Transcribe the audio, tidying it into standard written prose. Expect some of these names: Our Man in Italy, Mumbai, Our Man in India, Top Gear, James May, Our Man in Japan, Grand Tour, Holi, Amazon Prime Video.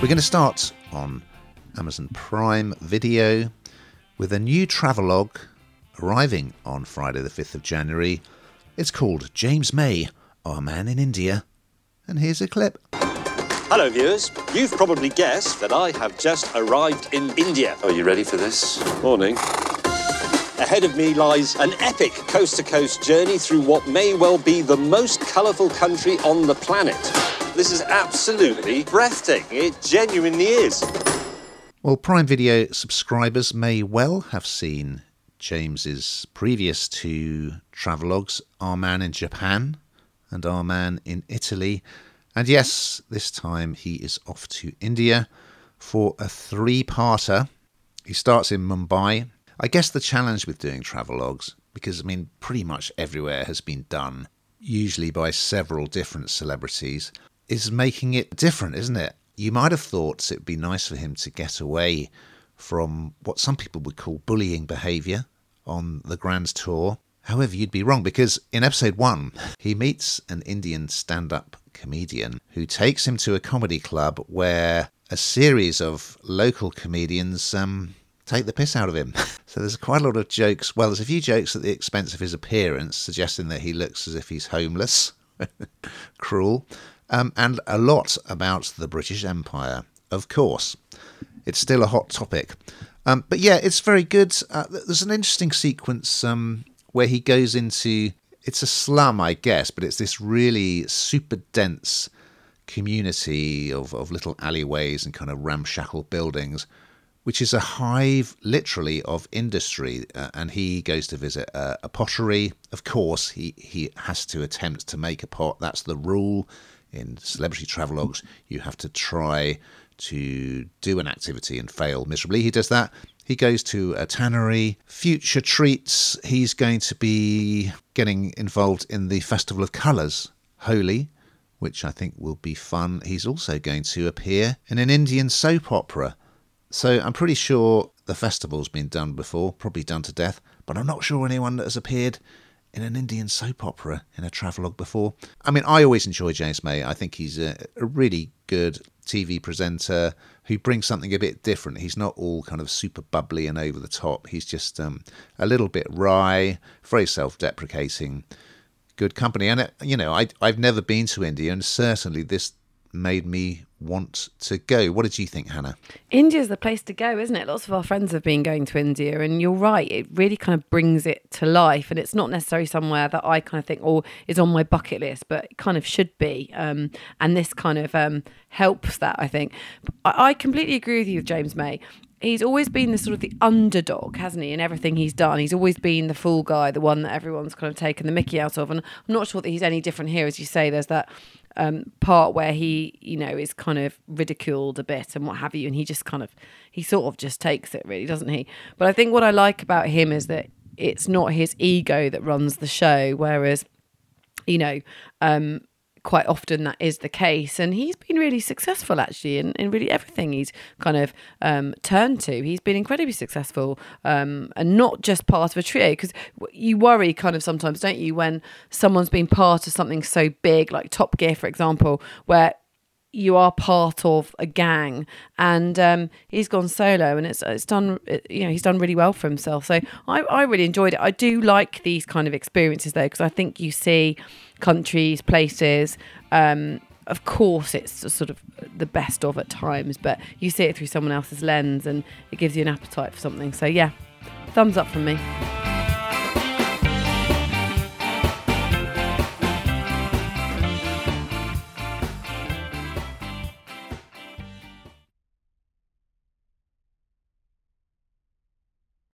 We're going to start on Amazon Prime Video with a new travelogue arriving on Friday the 5th of January. It's called James May, Our Man in India, and here's a clip. Hello, viewers. You've probably guessed that I have just arrived in India. Are you ready for this? Morning. Ahead of me lies an epic coast-to-coast journey through what may well be the most colourful country on the planet. This is absolutely breathtaking. It genuinely is. Well, Prime Video subscribers may well have seen James's previous two travelogues, Our Man in Japan and Our Man in Italy. And yes, this time he is off to India for a three-parter. He starts in Mumbai. I guess the challenge with doing travelogues, because, I mean, pretty much everywhere has been done, usually by several different celebrities, is making it different, isn't it? You might have thought it'd be nice for him to get away from what some people would call bullying behaviour on the Grand Tour. However, you'd be wrong, because in episode 1, he meets an Indian stand-up comedian who takes him to a comedy club where a series of local comedians take the piss out of him. So there's quite a lot of jokes. Well, there's a few jokes at the expense of his appearance, suggesting that he looks as if he's homeless. Cruel. And a lot about the British Empire, of course. It's still a hot topic. But yeah, it's very good. There's an interesting sequence where he goes into... It's a slum, I guess, but it's this really super dense community of little alleyways and kind of ramshackle buildings, which is a hive, literally, of industry. And he goes to visit a pottery. Of course, he has to attempt to make a pot. That's the rule in celebrity travelogues. You have to try to do an activity and fail miserably. He does that. He goes to a tannery. Future treats, he's going to be getting involved in the Festival of Colours, Holi, which I think will be fun. He's also going to appear in an Indian soap opera. So I'm pretty sure the festival's been done before, probably done to death, but I'm not sure anyone that has appeared in an Indian soap opera in a travelogue before. I mean, I always enjoy James May. I think he's a really good TV presenter who brings something a bit different. He's not all kind of super bubbly and over the top. He's just a little bit wry, very self-deprecating, good company. And, you know, I've never been to India, and certainly this made me want to go. What did you think, Hannah? India's the place to go, isn't it? Lots of our friends have been going to India, and you're right, it really kind of brings it to life. And it's not necessarily somewhere that I kind of think, oh, is on my bucket list, but it kind of should be. And this kind of helps that, I think. I completely agree with you, James May. He's always been the sort of the underdog, hasn't he, in everything he's done. He's always been the fool guy, the one that everyone's kind of taken the mickey out of. And I'm not sure that he's any different here. As you say, there's that part where he, you know, is kind of ridiculed a bit and what have you. And he just kind of, he sort of just takes it really, doesn't he? But I think what I like about him is that it's not his ego that runs the show. Whereas, you know, quite often that is the case, and he's been really successful actually in really everything he's kind of turned to. He's been incredibly successful and not just part of a trio, because you worry kind of sometimes, don't you, when someone's been part of something so big like Top Gear, for example, where you are part of a gang, and he's gone solo, and it's done, you know, he's done really well for himself. So I really enjoyed it. I do like these kind of experiences though, because I think you see countries, places, of course it's sort of the best of at times, but you see it through someone else's lens and it gives you an appetite for something. So yeah, thumbs up from me.